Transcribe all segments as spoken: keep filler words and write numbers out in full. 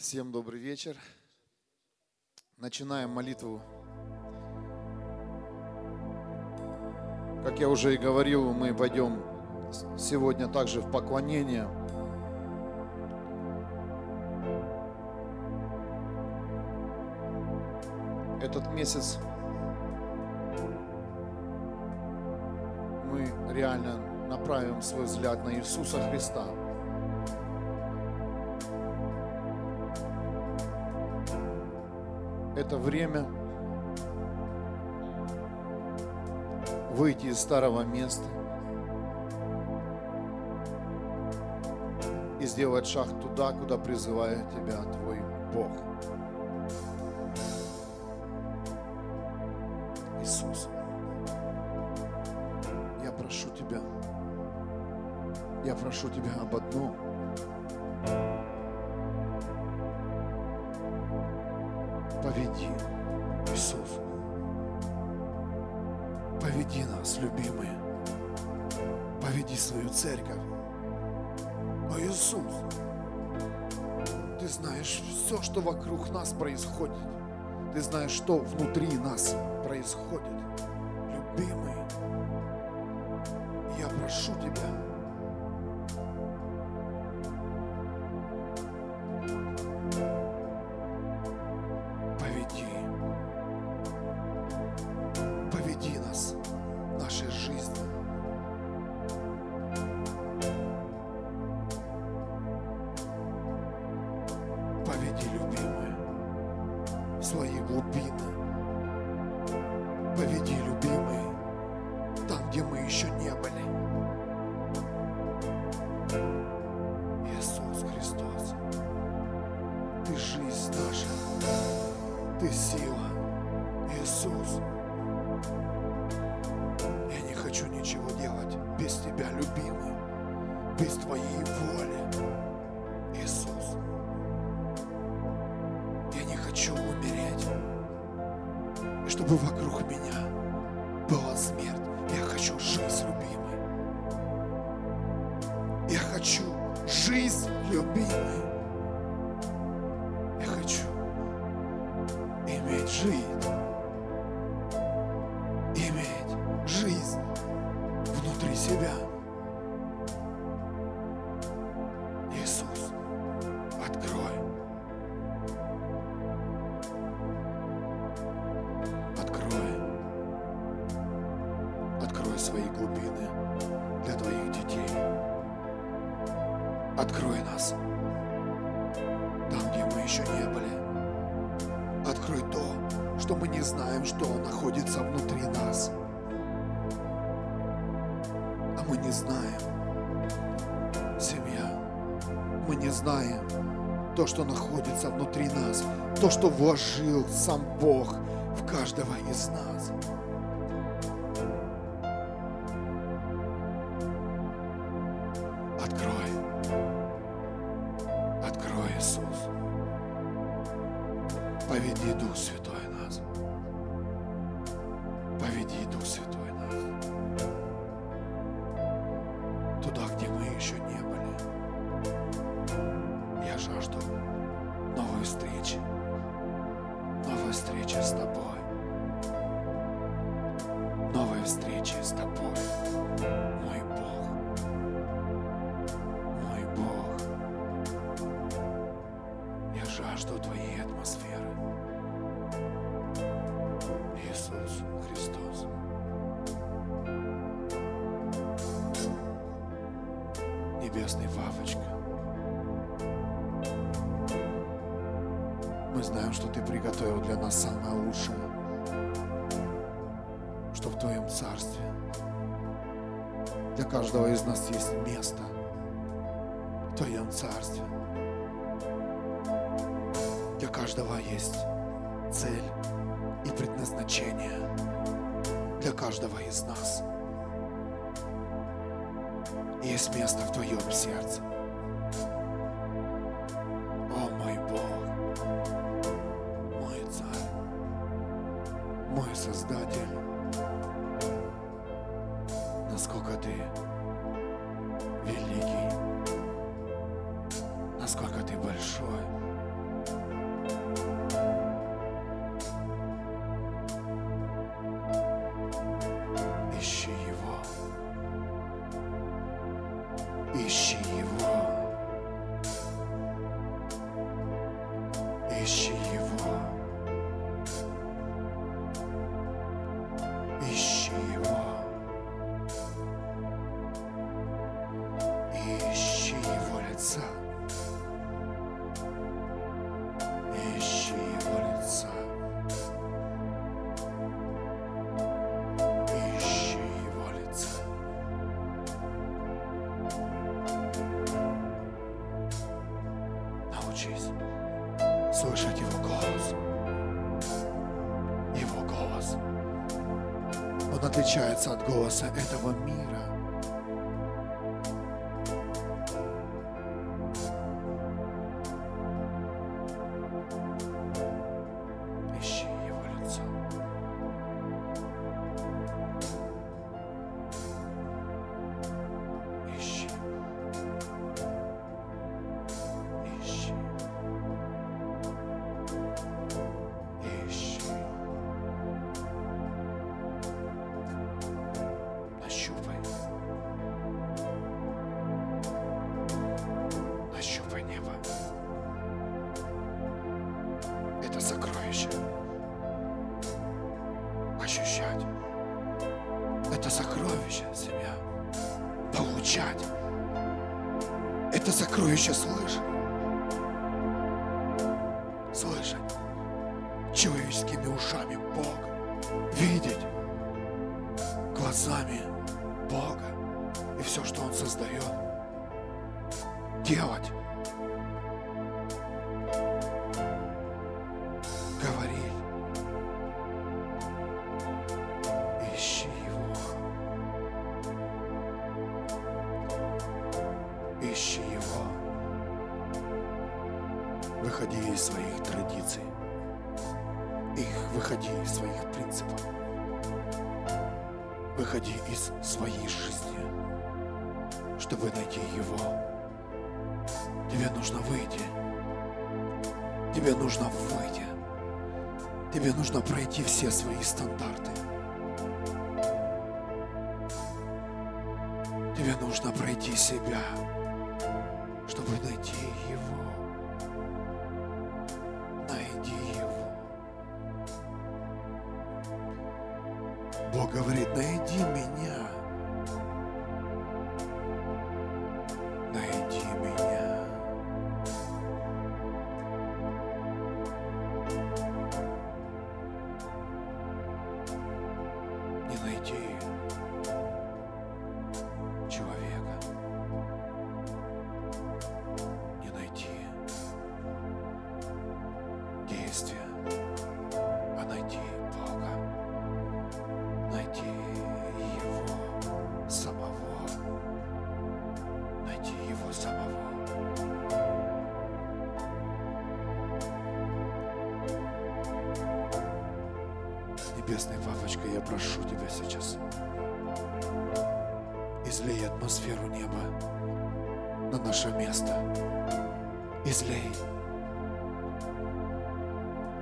Всем добрый вечер. Начинаем молитву. Как я уже и говорил, мы пойдем сегодня также в поклонение. Этот месяц мы реально направим свой взгляд на Иисуса Христа. Это время выйти из старого места и сделать шаг туда, куда призывает тебя твой Бог. Иисус, я прошу тебя, я прошу тебя об одном. Поведи, Иисус, поведи нас, любимые, поведи свою церковь. О, Иисус, ты знаешь все, что вокруг нас происходит, ты знаешь, что внутри нас происходит, любимый, я прошу тебя. То, что находится внутри нас, то, что вложил сам Бог в каждого из нас. Открой, открой, Иисус, поведи, Дух Святой, нас, поведи, Дух Святой, нас, туда, где мы еще не были. Я жажду новой встречи, новой встречи с тобой, новой встречи с тобой, мой Бог, мой Бог. Я жажду твоей атмосферы, Иисус Христос. Небесный Вавочка, мы знаем, что Ты приготовил для нас самое лучшее, что в Твоем Царстве для каждого из нас есть место в Твоем Царстве. Для каждого есть цель и предназначение, для каждого из нас есть место в Твоем сердце. О, мой Бог! Мой Царь, мой Создатель, насколько Ты великий, насколько Ты большой, Ищи его. Ищи его. Ищи его лица. Ищи его лица. Ищи его лица. Научись слышать его голос. Его голос. Он отличается от голоса этого мира. Ищи его лицо. Ищи. Ищи. Ищи. Нащупай. Нащупай небо. Это сокровище. Ощущать. Это сокровище себя. Получать. Это сокровище слышать. Слышать. Человеческими ушами Бога. Видеть. Глазами Бога. И все, что Он создает. Делать. Ищи его. Выходи из своих традиций. Их выходи из своих принципов. Выходи из своей жизни, чтобы найти его. Тебе нужно выйти. Тебе нужно выйти. Тебе нужно пройти все свои стандарты. Тебе нужно пройти себя, чтобы найти его. Найди его. Бог говорит: найди меня. Найди меня. Не найти человека. А найти Бога, найти Его самого, найти Его самого. Небесный Папочка, я прошу Тебя сейчас, излей атмосферу неба на наше место, излей.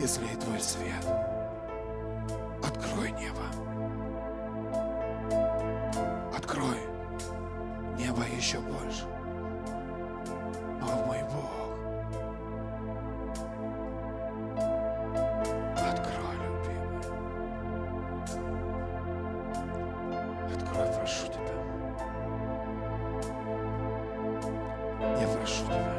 Излей Твой свет. Открой небо. Открой небо еще больше. О, мой Бог. Открой, любимый. Открой, прошу Тебя. Я прошу Тебя.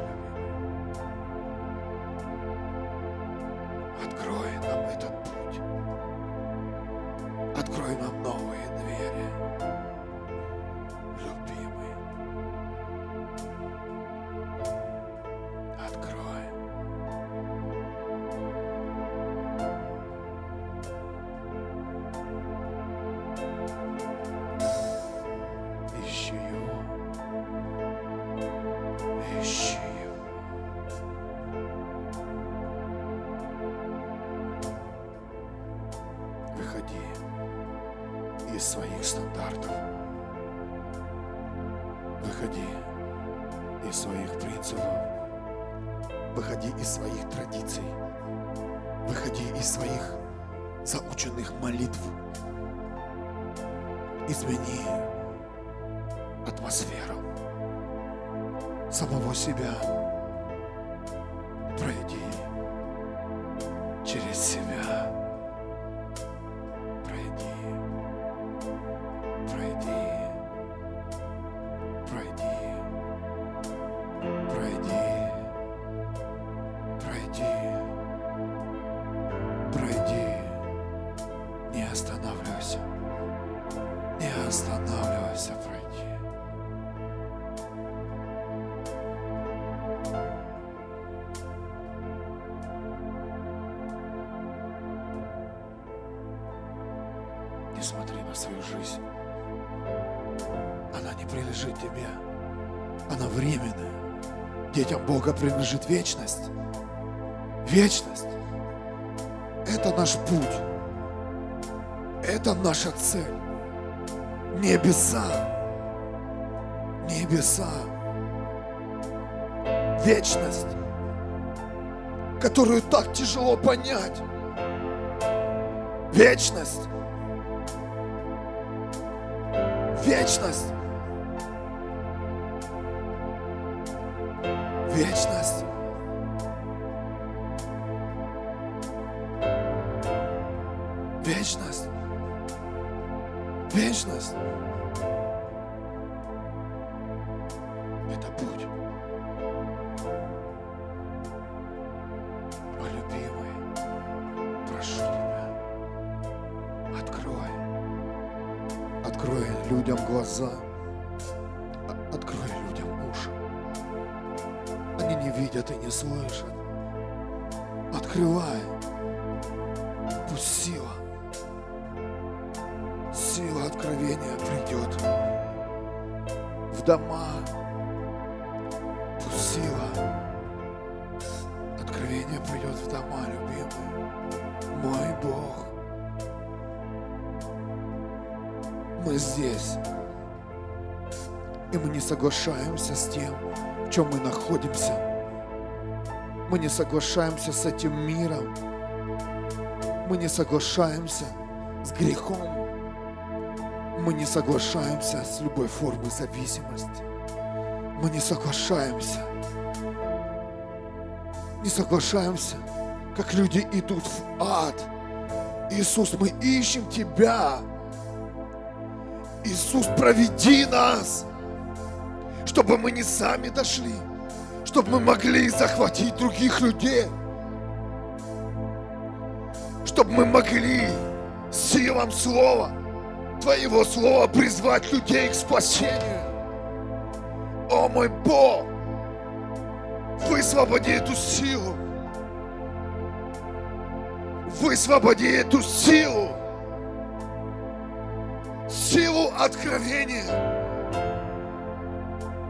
Открой нам этот путь. Открой нам новые двери, любимый. Открой. Ищи его. Ищи. Выходи из своих стандартов. Выходи из своих принципов. Выходи из своих традиций. Выходи из своих заученных молитв. Измени атмосферу самого себя. Пройди на свою жизнь. Она не принадлежит тебе. Она временная. Детям Бога принадлежит вечность. Вечность. Это наш путь. Это наша цель. Небеса. Небеса. Вечность, которую так тяжело понять. Вечность. Вечность. Вечность. Вечность. Вечность. Это путь. Мой любимый, прошу тебя, открой. Открой людям глаза. Открой людям уши. Они не видят и не слышат. Открывай. Пусть сила. Сила откровения придет в дома. Пусть сила откровения придет в дома, любимый мой Бог. Мы здесь, и мы не соглашаемся с тем, в чем мы находимся. Мы не соглашаемся с этим миром. Мы не соглашаемся с грехом. Мы не соглашаемся с любой формой зависимости. Мы не соглашаемся. Не соглашаемся, как люди идут в ад. Иисус, мы ищем Тебя. Иисус, проведи нас, чтобы мы не сами дошли, чтобы мы могли захватить других людей, чтобы мы могли силам Слова, Твоего Слова призвать людей к спасению. О, мой Бог, высвободи эту силу. Высвободи эту силу. Силу откровения.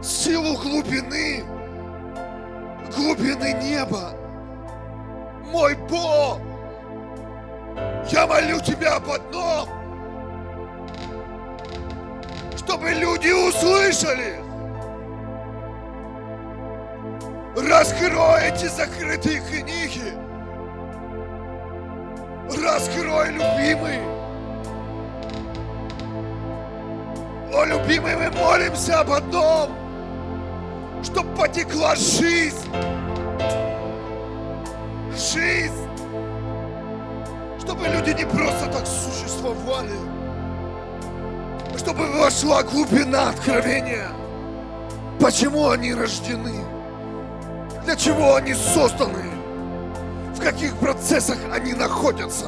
Силу глубины. Глубины неба. Мой Бог, я молю Тебя об одном. Чтобы люди услышали. Раскрой эти закрытые книги. Раскрой, любимый. О, любимый, мы молимся об одном. Чтобы потекла жизнь. Жизнь. Чтобы люди не просто так существовали. Чтобы вошла глубина откровения. Почему они рождены? Для чего они созданы? В каких процессах они находятся?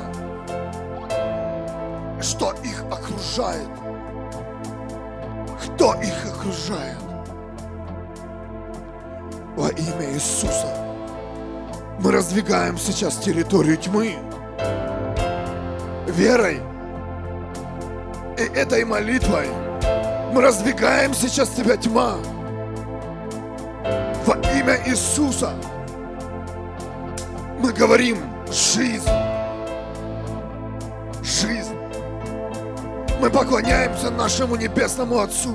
Что их окружает? Кто их окружает? Во имя Иисуса мы раздвигаем сейчас территорию тьмы верой. И этой молитвой мы раздвигаем сейчас тебя, тьма. Во имя Иисуса мы говорим жизнь. Жизнь. Мы поклоняемся нашему небесному Отцу,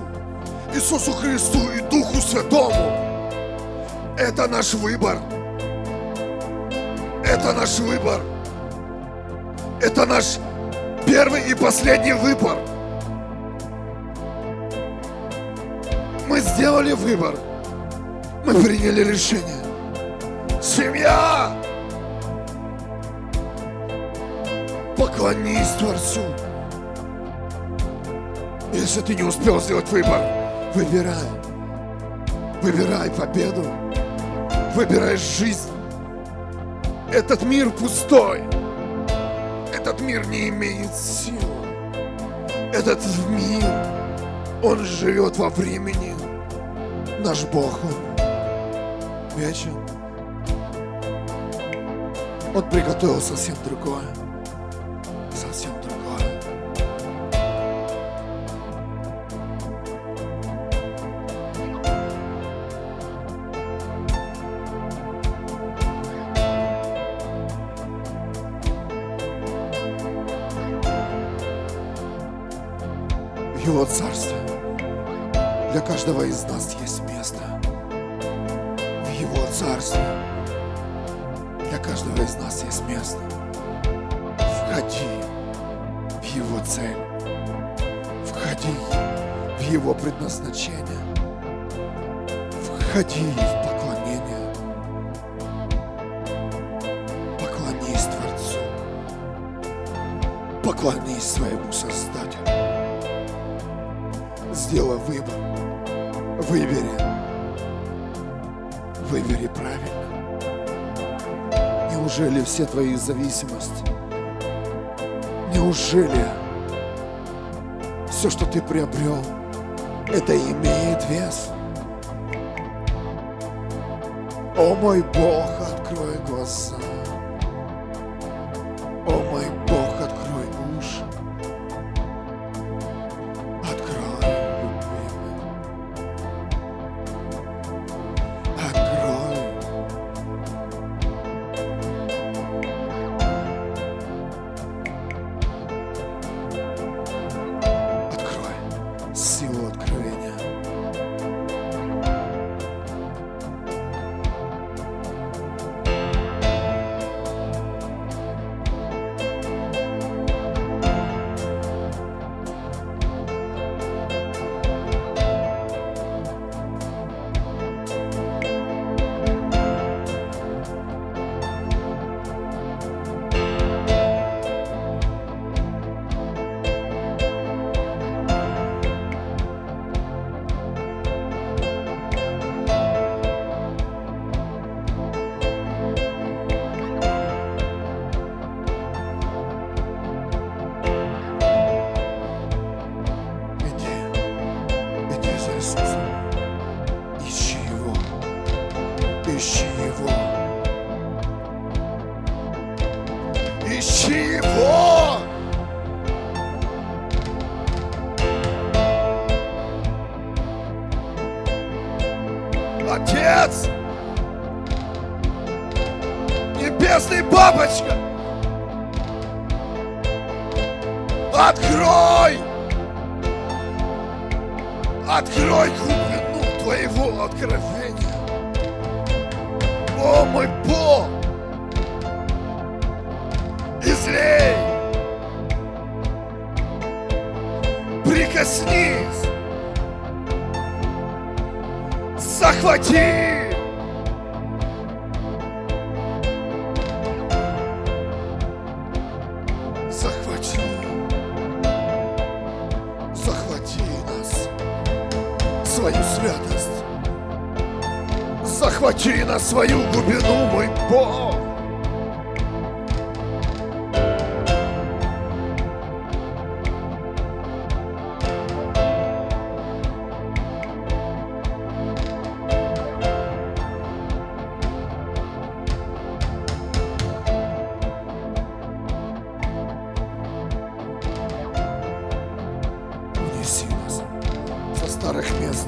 Иисусу Христу и Духу Святому. Это наш выбор. Это наш выбор. Это наш первый и последний выбор. Мы сделали выбор. Мы приняли решение. Семья! Поклонись Творцу. Если ты не успел сделать выбор, выбирай. Выбирай победу. Выбирай жизнь. Этот мир пустой. Этот мир не имеет сил. Этот мир, он живет во времени. Наш Бог, он вечен. Он приготовил совсем другое. Совсем другое. Его Царстве. Для каждого из нас есть место. В Его Царстве. Для каждого из нас есть место. Входи в Его цель. Входи в Его предназначение. Входи в поклонение. Поклонись Творцу. Поклонись своему Создателю. Сделай выбор. Выбери. Выбери правильно. Неужели все твои зависимости? Неужели все, что ты приобрел, это имеет вес? О мой Бог, открой глаза. О мой Бог, открой уши. Открой, любимый. Открой. Открой силу откровения. Отец, небесный папочка, открой, открой глубину твоего откровения, о мой Бог, излей, прикоснись. Захвати! Захвати! Захвати нас! Свою святость! Захвати нас свою глубину, мой Бог! Старых мест.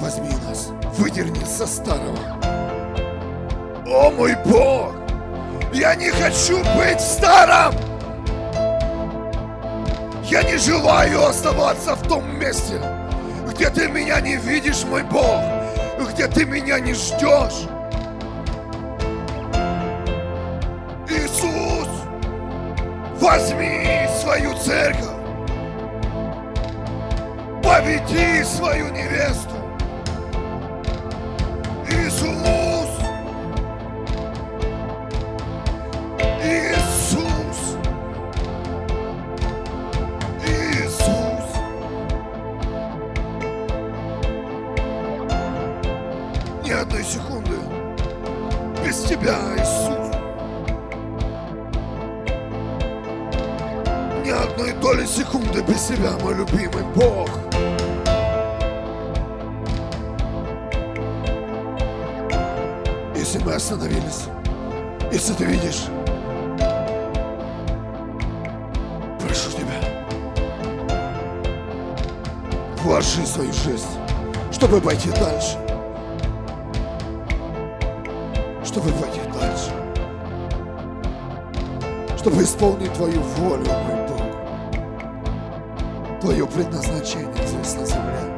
Возьми нас, выдерни со старого. О мой Бог, я не хочу быть старым. Я не желаю оставаться в том месте, где ты меня не видишь, мой Бог, где ты меня не ждешь. Иисус, возьми свою церковь. Поведи свою невесту, Иисус, Иисус, Иисус, ни одной секунды без тебя, Иисус, ни одной доли секунды без тебя, мой любимый Бог. Если мы остановились, если ты видишь, прошу тебя, вложи свою жизнь, чтобы пойти дальше, чтобы пойти дальше, чтобы исполнить твою волю, мой Бог. Твое предназначение здесь на земле.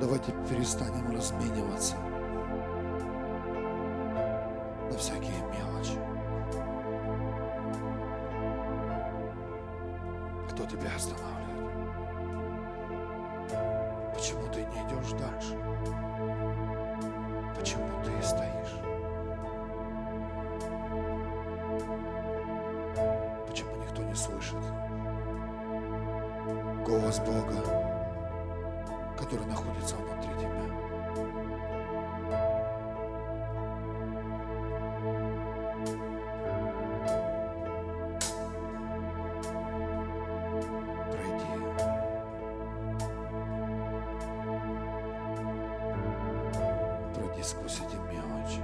Давайте перестанем размениваться на всякие мелочи. Кто тебя останавливает? Почему ты не идешь дальше? Почему ты стоишь? Почему никто не слышит голос Бога, который находится внутри тебя? Пройди. Пройди сквозь эти мелочи.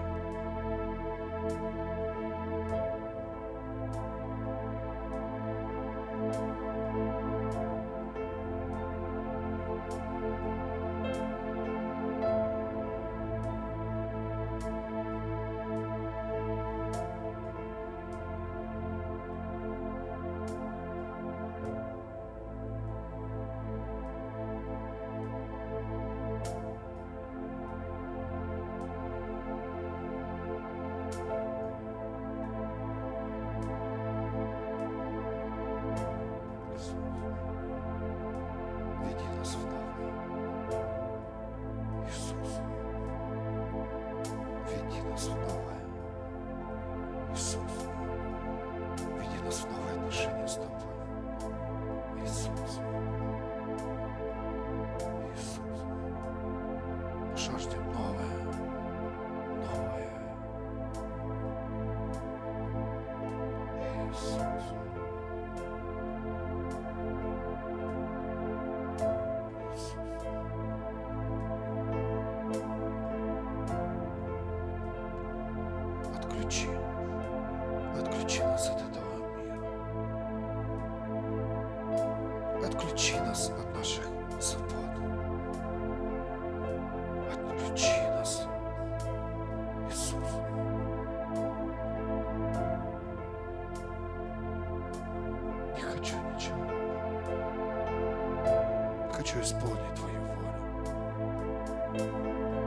Хочу исполнить Твою волю,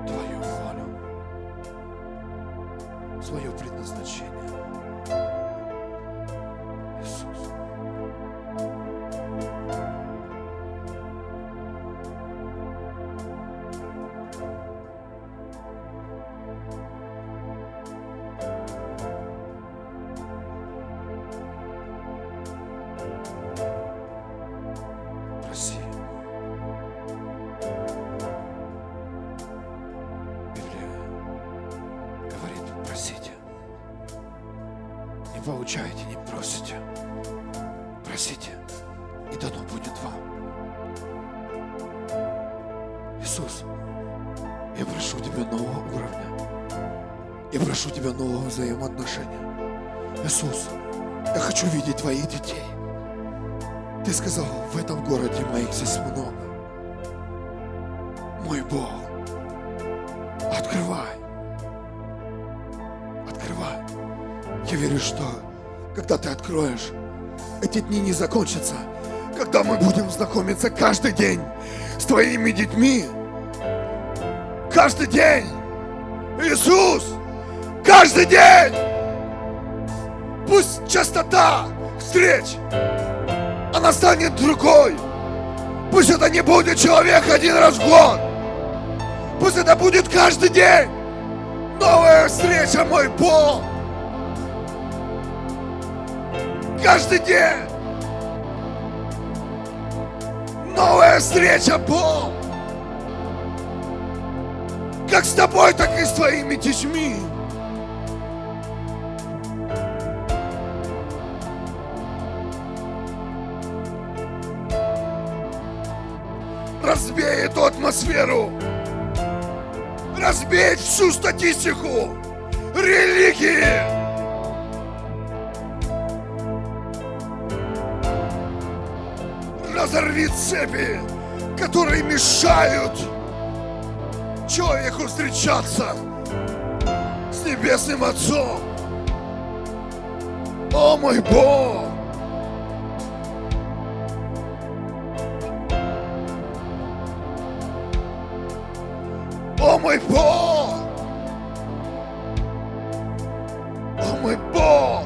Твою волю, свое предназначение. Иисус, получаете, не просите. Просите, и дано будет вам. Иисус, я прошу Тебя нового уровня. Я прошу Тебя нового взаимоотношения. Иисус, я хочу видеть Твоих детей. Ты сказал, в этом городе моих здесь много. Мой Бог, открывай. Открывай. Я верю, что когда Ты откроешь, эти дни не закончатся. Когда мы будем знакомиться каждый день с Твоими детьми. Каждый день. Иисус, каждый день. Пусть частота встреч, она станет другой. Пусть это не будет человек один раз в год. Пусть это будет каждый день. Новая встреча, мой Бог. Каждый день. Новая встреча, Бог. Как с тобой, так и с твоими детьми. Разбей эту атмосферу. Разбей всю статистику религии. Разорви цепи, которые мешают человеку встречаться с Небесным Отцом. О, мой Бог! О мой Бог! О мой Бог!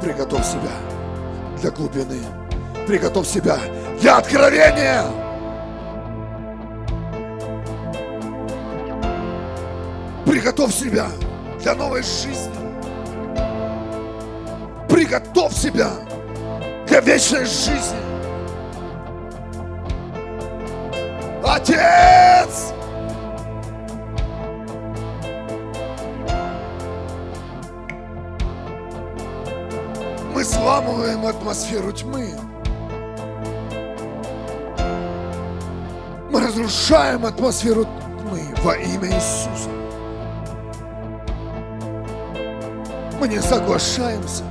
Приготовь себя для откровения. Приготовь себя для новой жизни. Приготовь себя для вечной жизни. Отец! Мы сламываем атмосферу тьмы. Мы разрушаем атмосферу тьмы во имя Иисуса. Мы не соглашаемся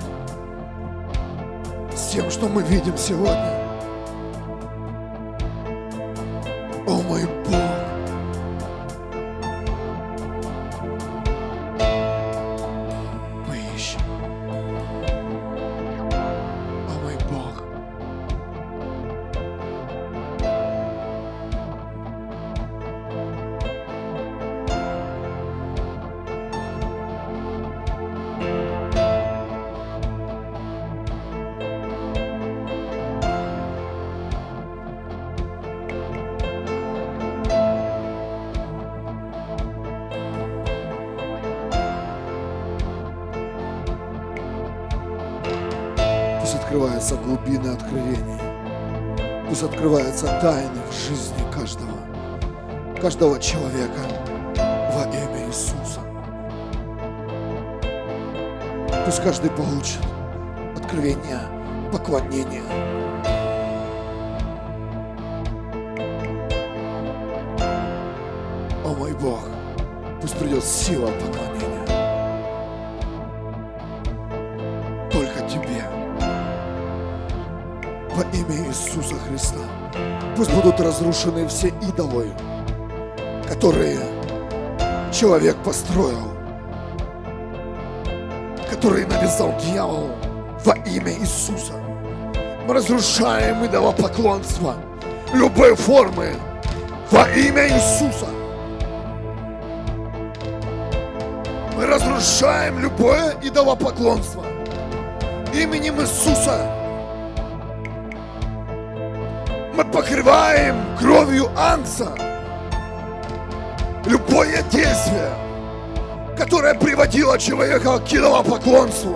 с тем, что мы видим сегодня. О мой Бог! Мы ищем. О мой Бог! Открываются глубины откровения. Пусть открываются тайны в жизни каждого, каждого человека во имя Иисуса. Пусть каждый получит откровение, поклонение. О мой Бог, пусть придет сила поклонения. Во имя Иисуса Христа. Пусть будут разрушены все идолы, которые человек построил, которые навязал дьявол во имя Иисуса. мы разрушаем идолопоклонство любой формы во имя Иисуса. Мы разрушаем любое идолопоклонство именем Иисуса. Мы покрываем кровью Агнца любое действие, которое приводило человека к идолопоклонству,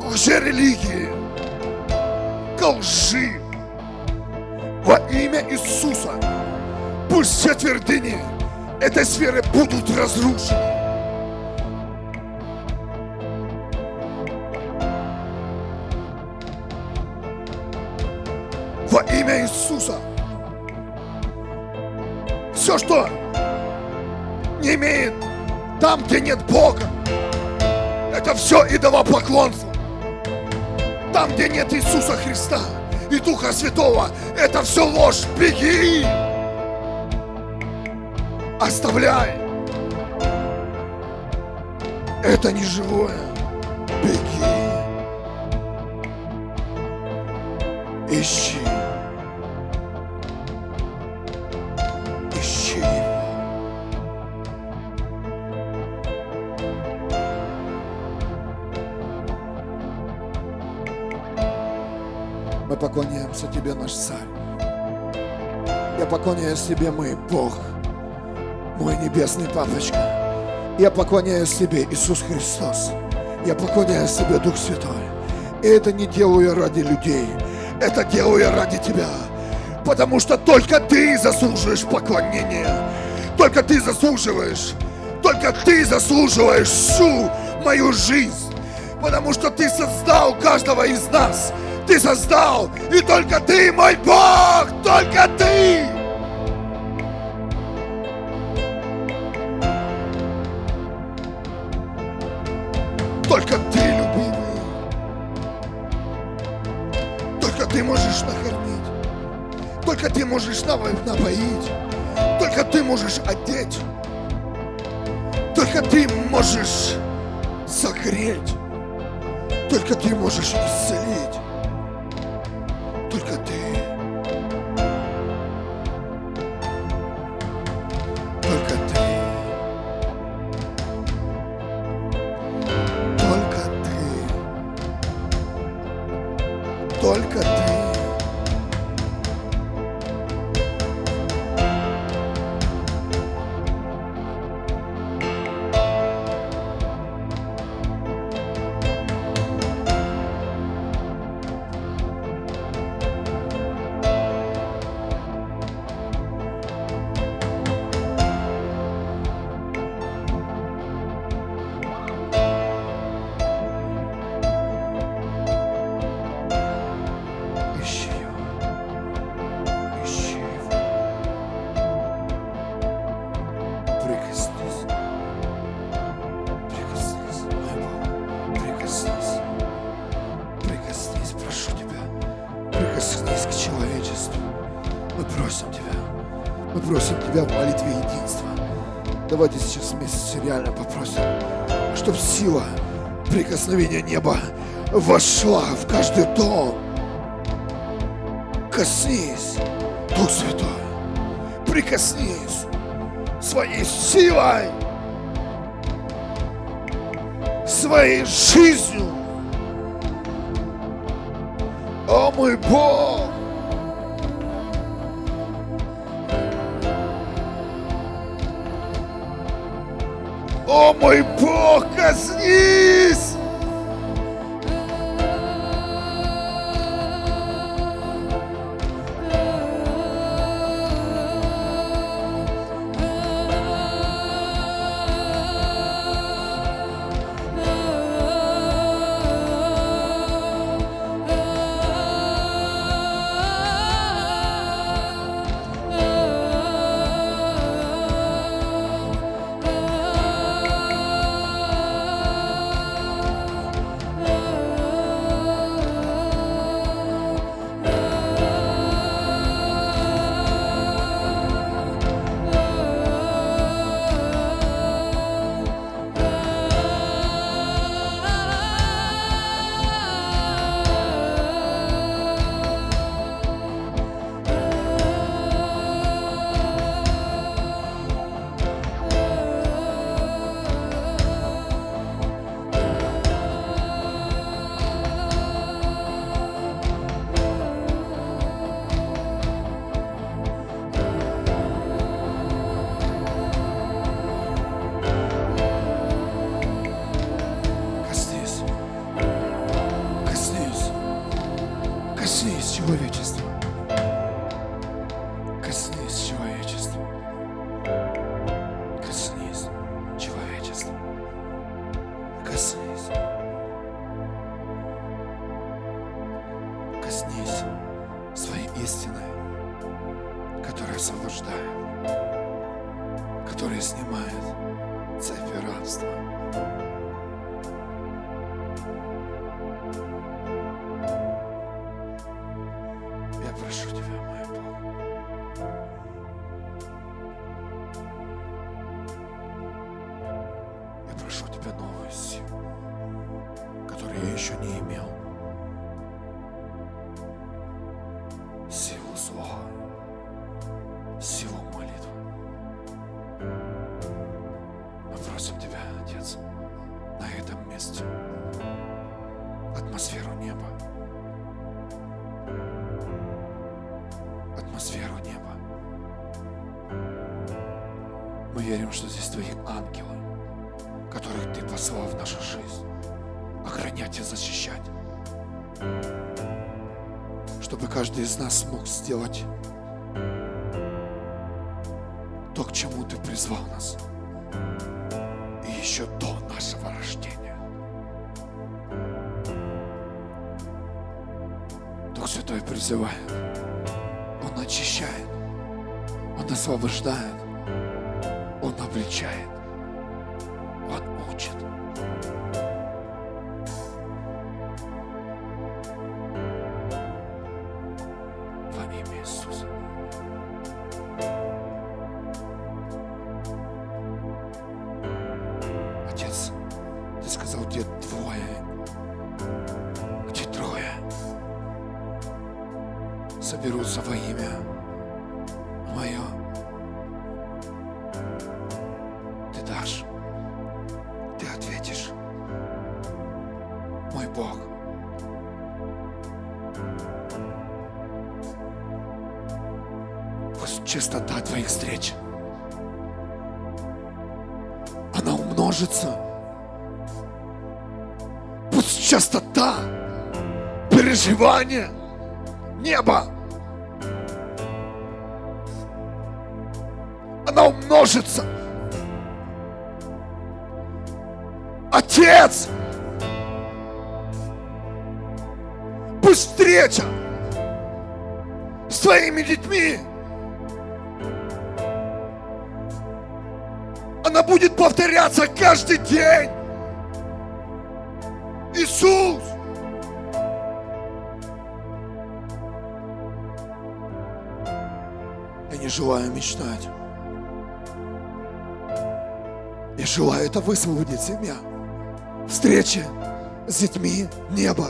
к лжерелигии, к лжи. Во имя Иисуса пусть все твердыни этой сферы будут разрушены. Во имя Иисуса все, что не имеет там, где нет Бога, это все идолопоклонство. Там, где нет Иисуса Христа и Духа Святого, это все ложь. Беги! Оставляй! Это не живое. Беги! Ищи! Ищи Его! Мы поклоняемся Тебе, наш Царь. Я поклоняюсь Тебе, мы, Бог. Мой небесный Папочка, я поклоняюсь Тебе, Иисус Христос, я поклоняюсь Тебе, Дух Святой. И это не делаю я ради людей, это делаю я ради Тебя, потому что только Ты заслуживаешь поклонения, только Ты заслуживаешь, только Ты заслуживаешь всю мою жизнь, потому что Ты создал каждого из нас, Ты создал, и только Ты, мой Бог, только Ты! Только Ты, любимый, только Ты можешь накормить, только Ты можешь напоить, только Ты можешь одеть, только Ты можешь согреть, только Ты можешь исцелить, только Ты, только Ты. Только Ты. Давайте сейчас вместе реально попросим, чтобы сила прикосновения неба вошла в каждый дом. Коснись, Дух Святой, прикоснись своей силой, своей жизнью. О мой Бог! О, мой Бог, коснись! который снимает цепи рабства. Я прошу Тебя, мой Бог. Я прошу Тебя новую силу, которую я еще не имел. Силу зла, силу молитвы. Мы просим Тебя, Отец, на этом месте атмосферу неба. Атмосферу неба. Мы верим, что здесь Твои ангелы, которых Ты послал в нашу жизнь, охранять и защищать. Чтобы каждый из нас смог сделать то, к чему Ты призвал нас, и еще до нашего рождения. Дух Святой призывает, Он очищает, Он освобождает, Он обличает, Он учит. Соберутся во имя Мое. Ты дашь, Ты ответишь, мой Бог. Пусть частота Твоих встреч, она умножится. Пусть частота переживания неба, она умножится. Отец, пусть встреча с Твоими детьми, она будет повторяться каждый день. Иисус, я не желаю мечтать. Я желаю это высвободить, семья. Встречи с детьми неба.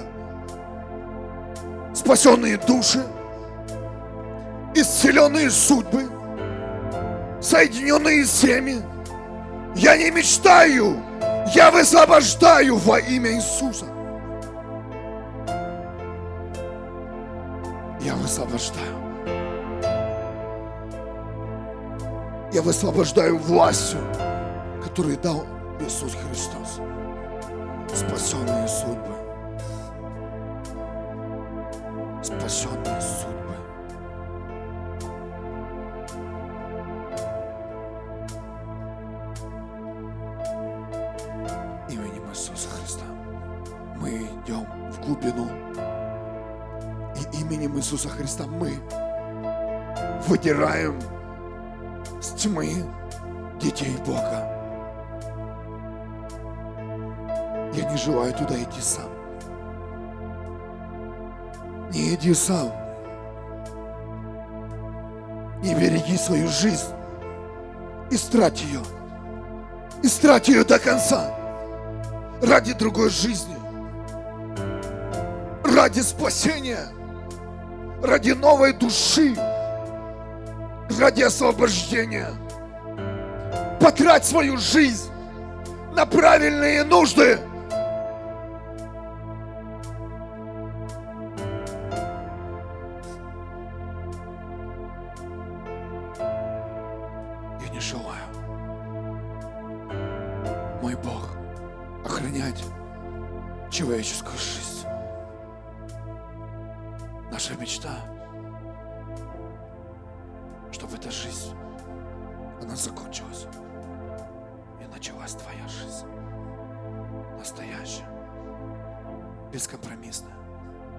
Спасенные души, исцеленные судьбы, соединенные семьи. Я не мечтаю, я высвобождаю во имя Иисуса. Я высвобождаю. Я высвобождаю властью, который дал Иисус Христос, спасенные судьбы, спасенные судьбы. Именем Иисуса Христа мы идем в глубину, и именем Иисуса Христа мы выдираем с тьмы детей Бога. Я не желаю туда идти сам. Не иди сам. Не береги свою жизнь. Истрать ее. Истрать ее до конца. Ради другой жизни. Ради спасения. Ради новой души. Ради освобождения. Потрать свою жизнь на правильные нужды. Человеческую жизнь. Наша мечта, чтобы эта жизнь, она закончилась, и началась Твоя жизнь. Настоящая, бескомпромиссная,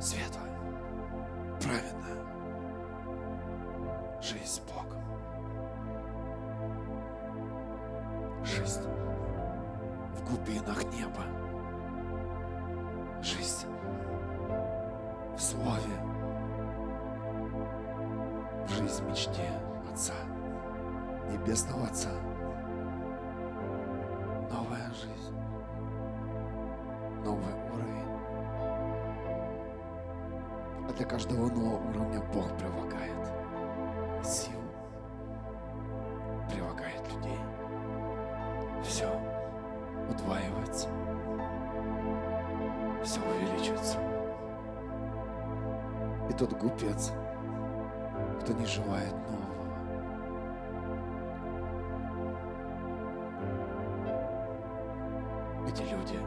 светлая, праведная жизнь с Богом. жизнь в глубинах неба, жизнь в слове, жизнь в мечте Отца, Небесного Отца, новая жизнь, новый уровень. А для каждого нового уровня Бог прилагает силу. Все удваивается, все увеличивается. И тот глупец, кто не желает нового. Эти люди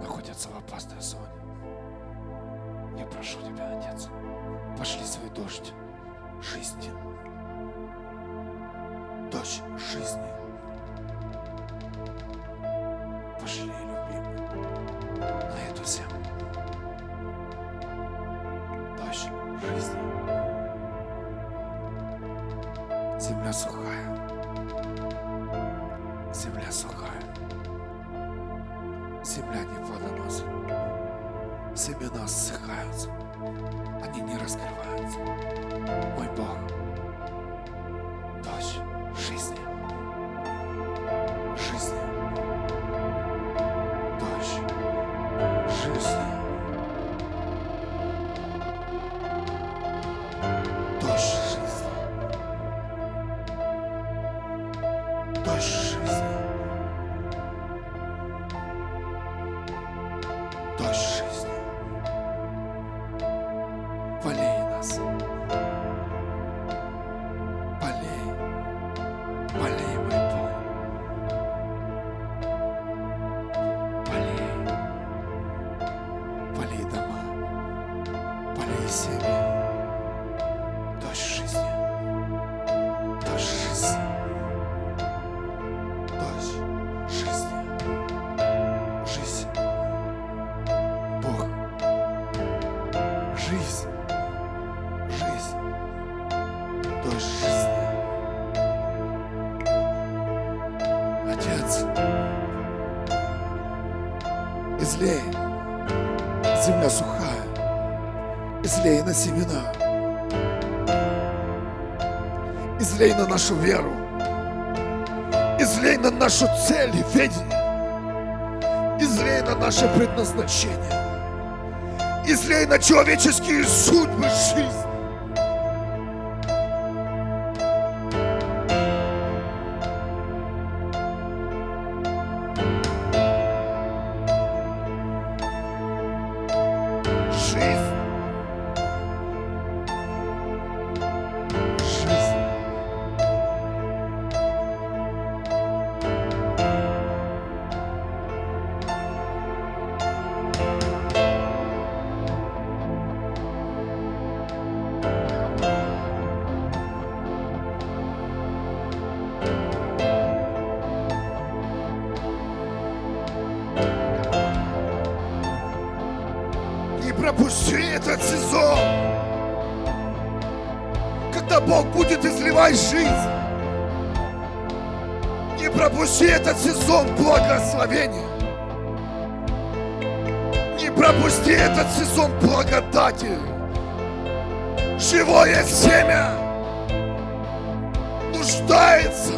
находятся в опасной зоне. Я прошу тебя, Отец, пошли свой дождь жизни. Дождь жизни. Пошли, любимый, на эту землю. Дождь жизни. Земля сухая. Земля сухая. Земля не плодоносит. Семена ссыхаются, они не раскрываются. Мой Бог, дождь жизни, жизни, дождь жизни, дождь жизни, дождь жизни, дождь жизни. Полей нас, полей, полей, мой Бог, полей, полей дома, полей семьи, дождь жизни, дождь жизни, дождь жизни, жизнь, Бог, жизнь. Отец, излей, земля сухая, излей на семена, излей на нашу веру, излей на нашу цель и ведение, излей на наше предназначение, излей на человеческие судьбы жизни. Пропусти этот сезон, когда Бог будет изливать жизнь. Не пропусти этот сезон благословения. Не пропусти этот сезон благодати. Живое семя нуждается.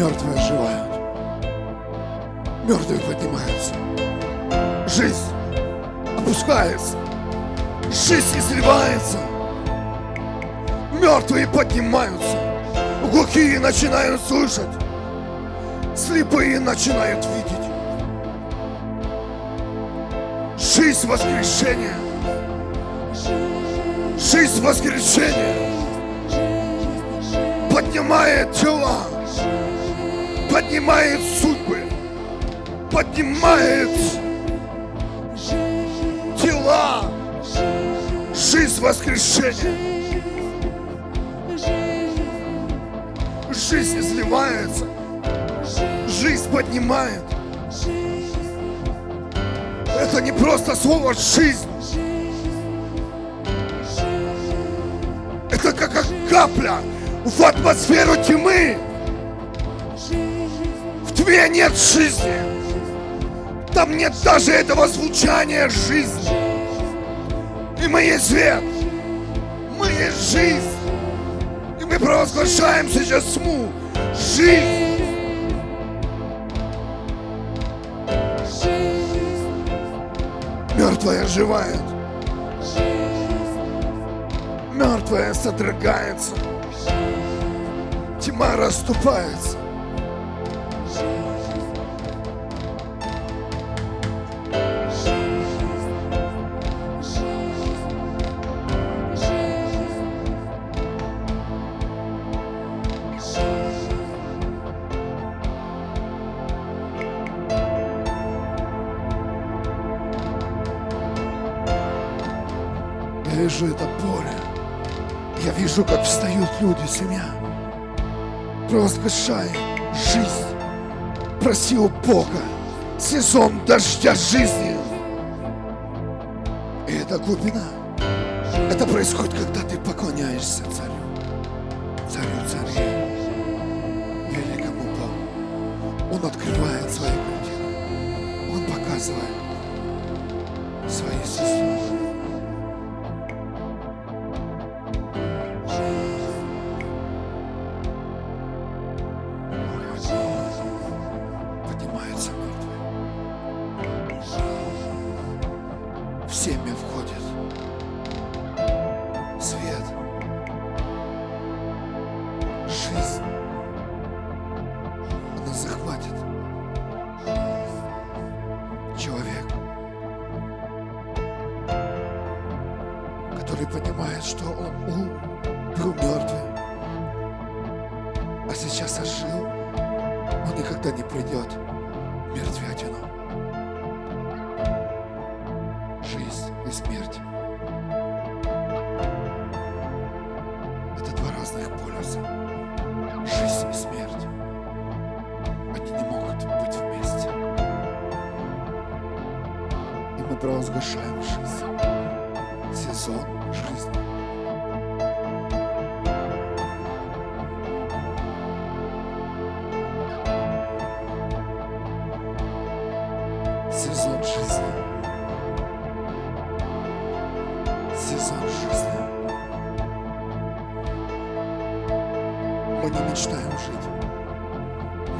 Мертвые оживают. Мертвые поднимаются. Жизнь опускается. Жизнь изливается. Мертвые поднимаются. Глухие начинают слышать. Слепые начинают видеть. Жизнь воскрешения. Жизнь воскрешения поднимает тела, поднимает судьбы, поднимает тела. Жизнь воскрешения. Жизнь изливается. Жизнь поднимает. Это не просто слово «жизнь». Это как капля в атмосферу тьмы. В тьме нет жизни. Там нет даже этого звучания жизни. И мы есть свет. Мы есть жизнь. И мы провозглашаем сейчас тьму. Жизнь. Мертвые оживают. Мертвое содрогается. Тьма расступается. Я вижу это поле. Я вижу, как встают люди, семья. Провозглашай жизнь. Проси у Бога сезон дождя жизни. И это глубина. Это происходит, когда ты поклоняешься Царю. Царю Царей. Великому Богу. Он открывает свои картины. Он показывает свои сезоны.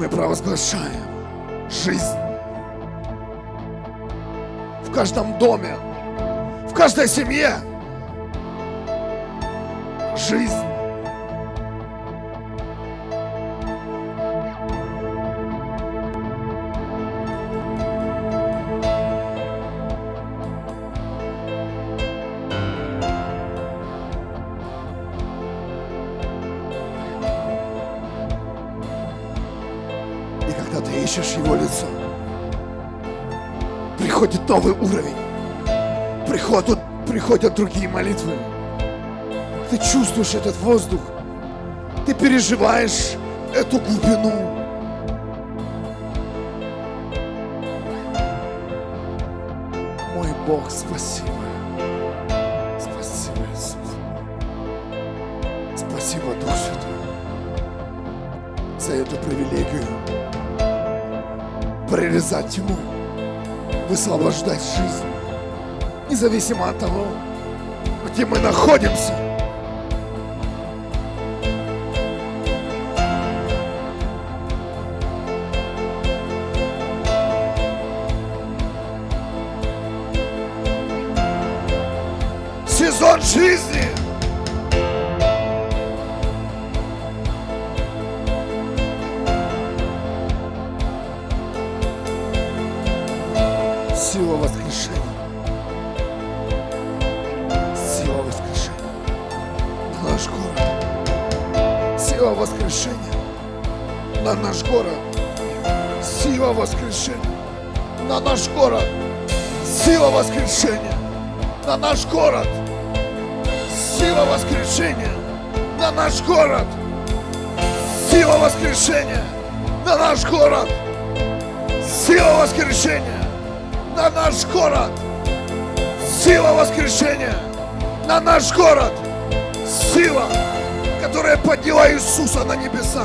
Провозглашаем жизнь в каждом доме, в каждой семье. Жизнь. Приходит новый уровень. Приходят, приходят другие молитвы. Ты чувствуешь этот воздух. Ты переживаешь эту глубину. Мой Бог, спасибо. Спасибо, Иисус. Спасибо, Дух Святой, за эту привилегию прорезать тьму. Высвобождать жизнь, независимо от того, где мы находимся. от жизни. Сила воскрешения. Сила воскрешения на наш город. Сила воскрешения на наш город. Сила воскрешения на наш город. Сила воскрешения на наш город. Сила воскрешения на наш город. Сила воскрешения на наш город. Сила воскрешения на наш город. Сила воскрешения на наш город. Сила, которая подняла Иисуса на небеса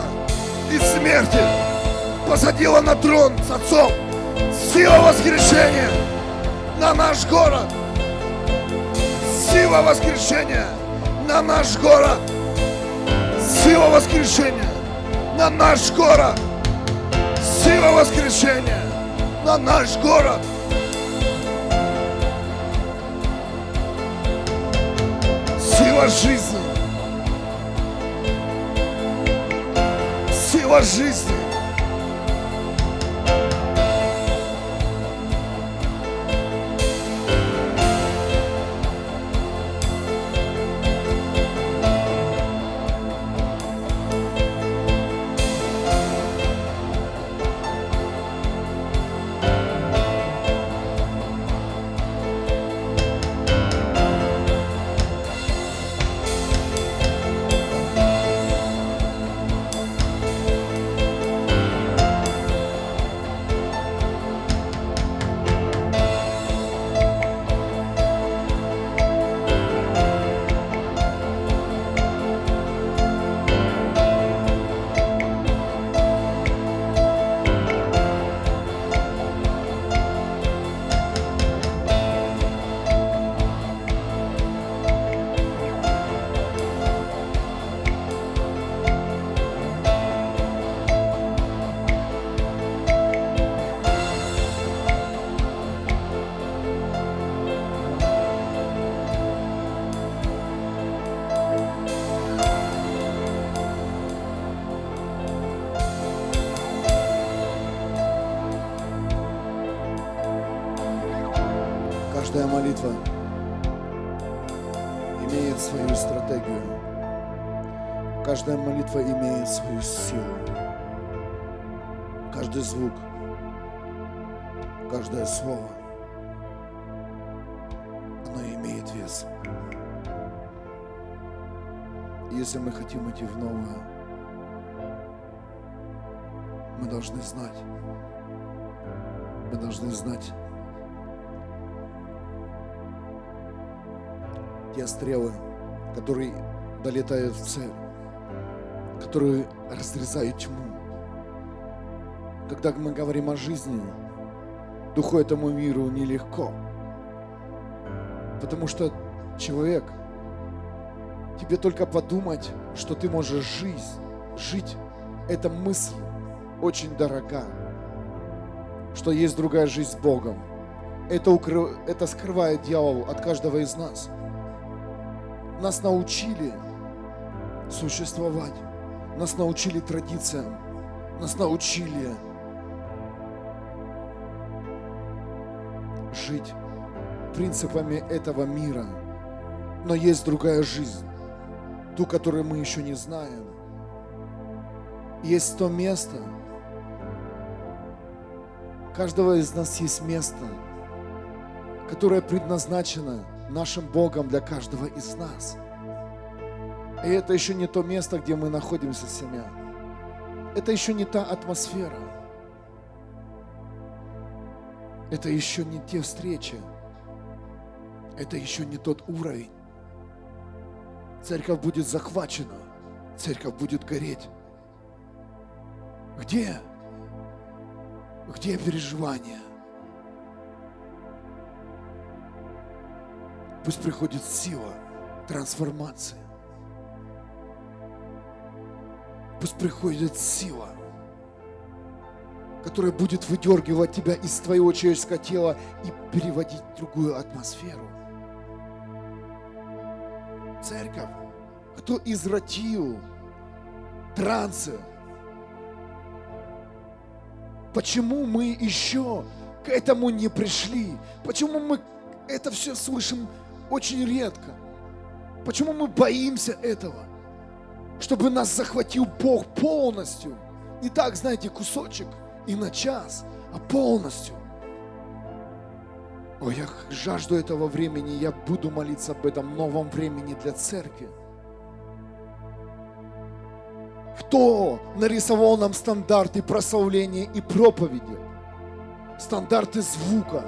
из смерти, посадила на трон с Отцом. Сила воскрешения на наш город. Сила воскрешения на наш город. Сила воскрешения на наш город. Сила воскрешения на наш город. Сила жизни. Сила жизни. Каждая молитва имеет свою стратегию. Каждая молитва имеет свою силу. Каждый звук, каждое слово, оно имеет вес. Если мы хотим идти в новое, мы должны знать, мы должны знать, те стрелы, которые долетают в цель, которые разрезают тьму. Когда мы говорим о жизни, духу этому миру нелегко, потому что человек, тебе только подумать, что ты можешь жить, жить, эта мысль очень дорога, что есть другая жизнь с Богом. Это, укры... Это скрывает дьявол от каждого из нас. Нас научили существовать, нас научили традициям, нас научили жить принципами этого мира. Но есть другая жизнь, ту, которую мы еще не знаем. Есть то место, каждого из нас есть место, которое предназначено нашим Богом для каждого из нас. И это еще не то место, где мы находимся, семья. Это еще не та атмосфера. Это еще не те встречи. Это еще не тот уровень. Церковь будет захвачена. Церковь будет гореть. Где? Где переживания? Пусть приходит сила трансформации. Пусть приходит сила, которая будет выдергивать тебя из твоего человеческого тела и переводить в другую атмосферу. церковь, хто извратил трансы. Почему мы еще к этому не пришли? Почему мы это все слышим очень редко? Почему мы боимся этого? Чтобы нас захватил Бог полностью. Не так, знаете, кусочек и на час, а полностью. О, я жажду этого времени, я буду молиться об этом новом времени для церкви. Кто нарисовал нам стандарты прославления и проповеди? Стандарты звука.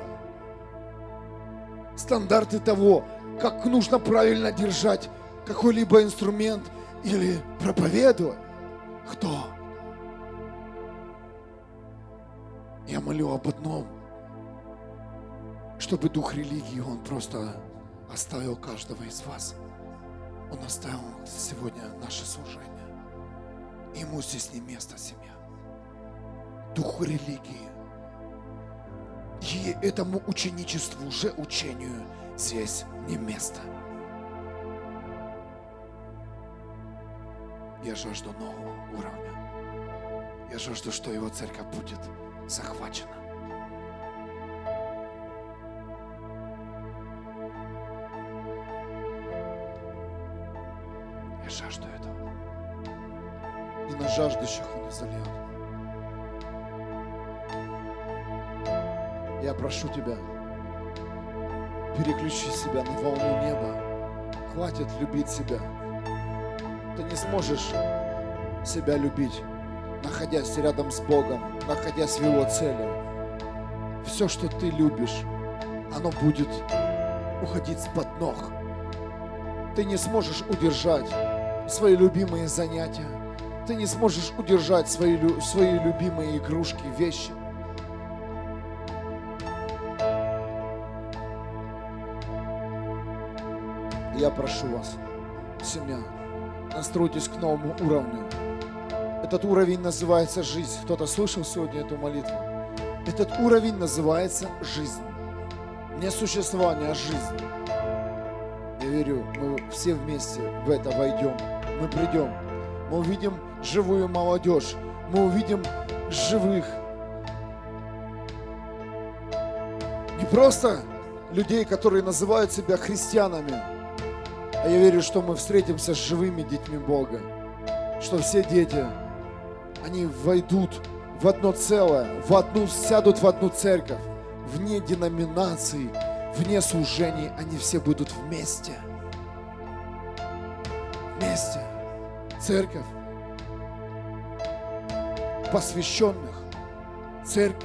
Стандарты того, как нужно правильно держать какой-либо инструмент или проповедовать. Кто? Я молю об одном, чтобы дух религии, он просто оставил каждого из вас. Он оставил сегодня наше служение. Ему здесь не место, семья. Дух религии. И этому ученичеству, уже учению, здесь не место. Я жажду нового уровня. Я жажду, что его церковь будет захвачена. Я жажду этого. И на жаждущих он изольет. Я прошу тебя, переключи себя на волну неба. Хватит любить себя. Ты не сможешь себя любить, находясь рядом с Богом, находясь в Его цели. Все, что ты любишь, оно будет уходить с-под ног. Ты не сможешь удержать свои любимые занятия. Ты не сможешь удержать свои, свои любимые игрушки, вещи. Я прошу вас, семья, настройтесь к новому уровню. Этот уровень называется жизнь. Кто-то слышал сегодня эту молитву? Этот уровень называется жизнь. Не существование, а жизнь. Я верю, мы все вместе в это войдем. Мы придем. Мы увидим живую молодежь. Мы увидим живых. Не просто людей, которые называют себя христианами. А я верю, что мы встретимся с живыми детьми Бога. Что все дети, они войдут в одно целое, в одну, сядут в одну церковь, вне деноминаций, вне служений, они все будут вместе. Вместе. Церковь посвященных, церковь,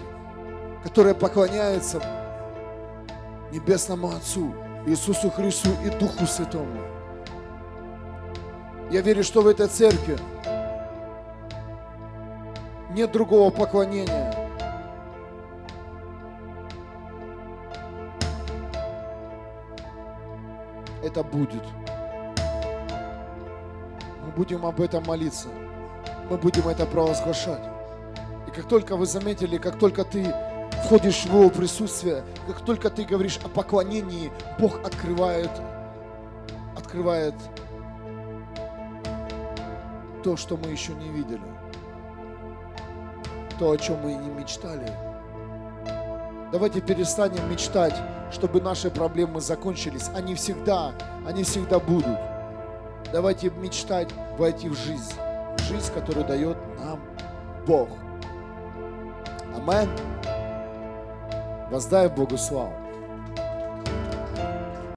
которая поклоняется Небесному Отцу, Иисусу Христу и Духу Святому. Я верю, что в этой церкви нет другого поклонения. Это будет. Мы будем об этом молиться. Мы будем это провозглашать. И как только вы заметили, как только ты входишь в его присутствие, как только ты говоришь о поклонении, Бог открывает, открывает то, что мы еще не видели. То, о чем мы и не мечтали. Давайте перестанем мечтать, чтобы наши проблемы закончились. Они всегда, они всегда будут. Давайте мечтать войти в жизнь. В жизнь, которую дает нам Бог. Аминь. Воздай Богу славу.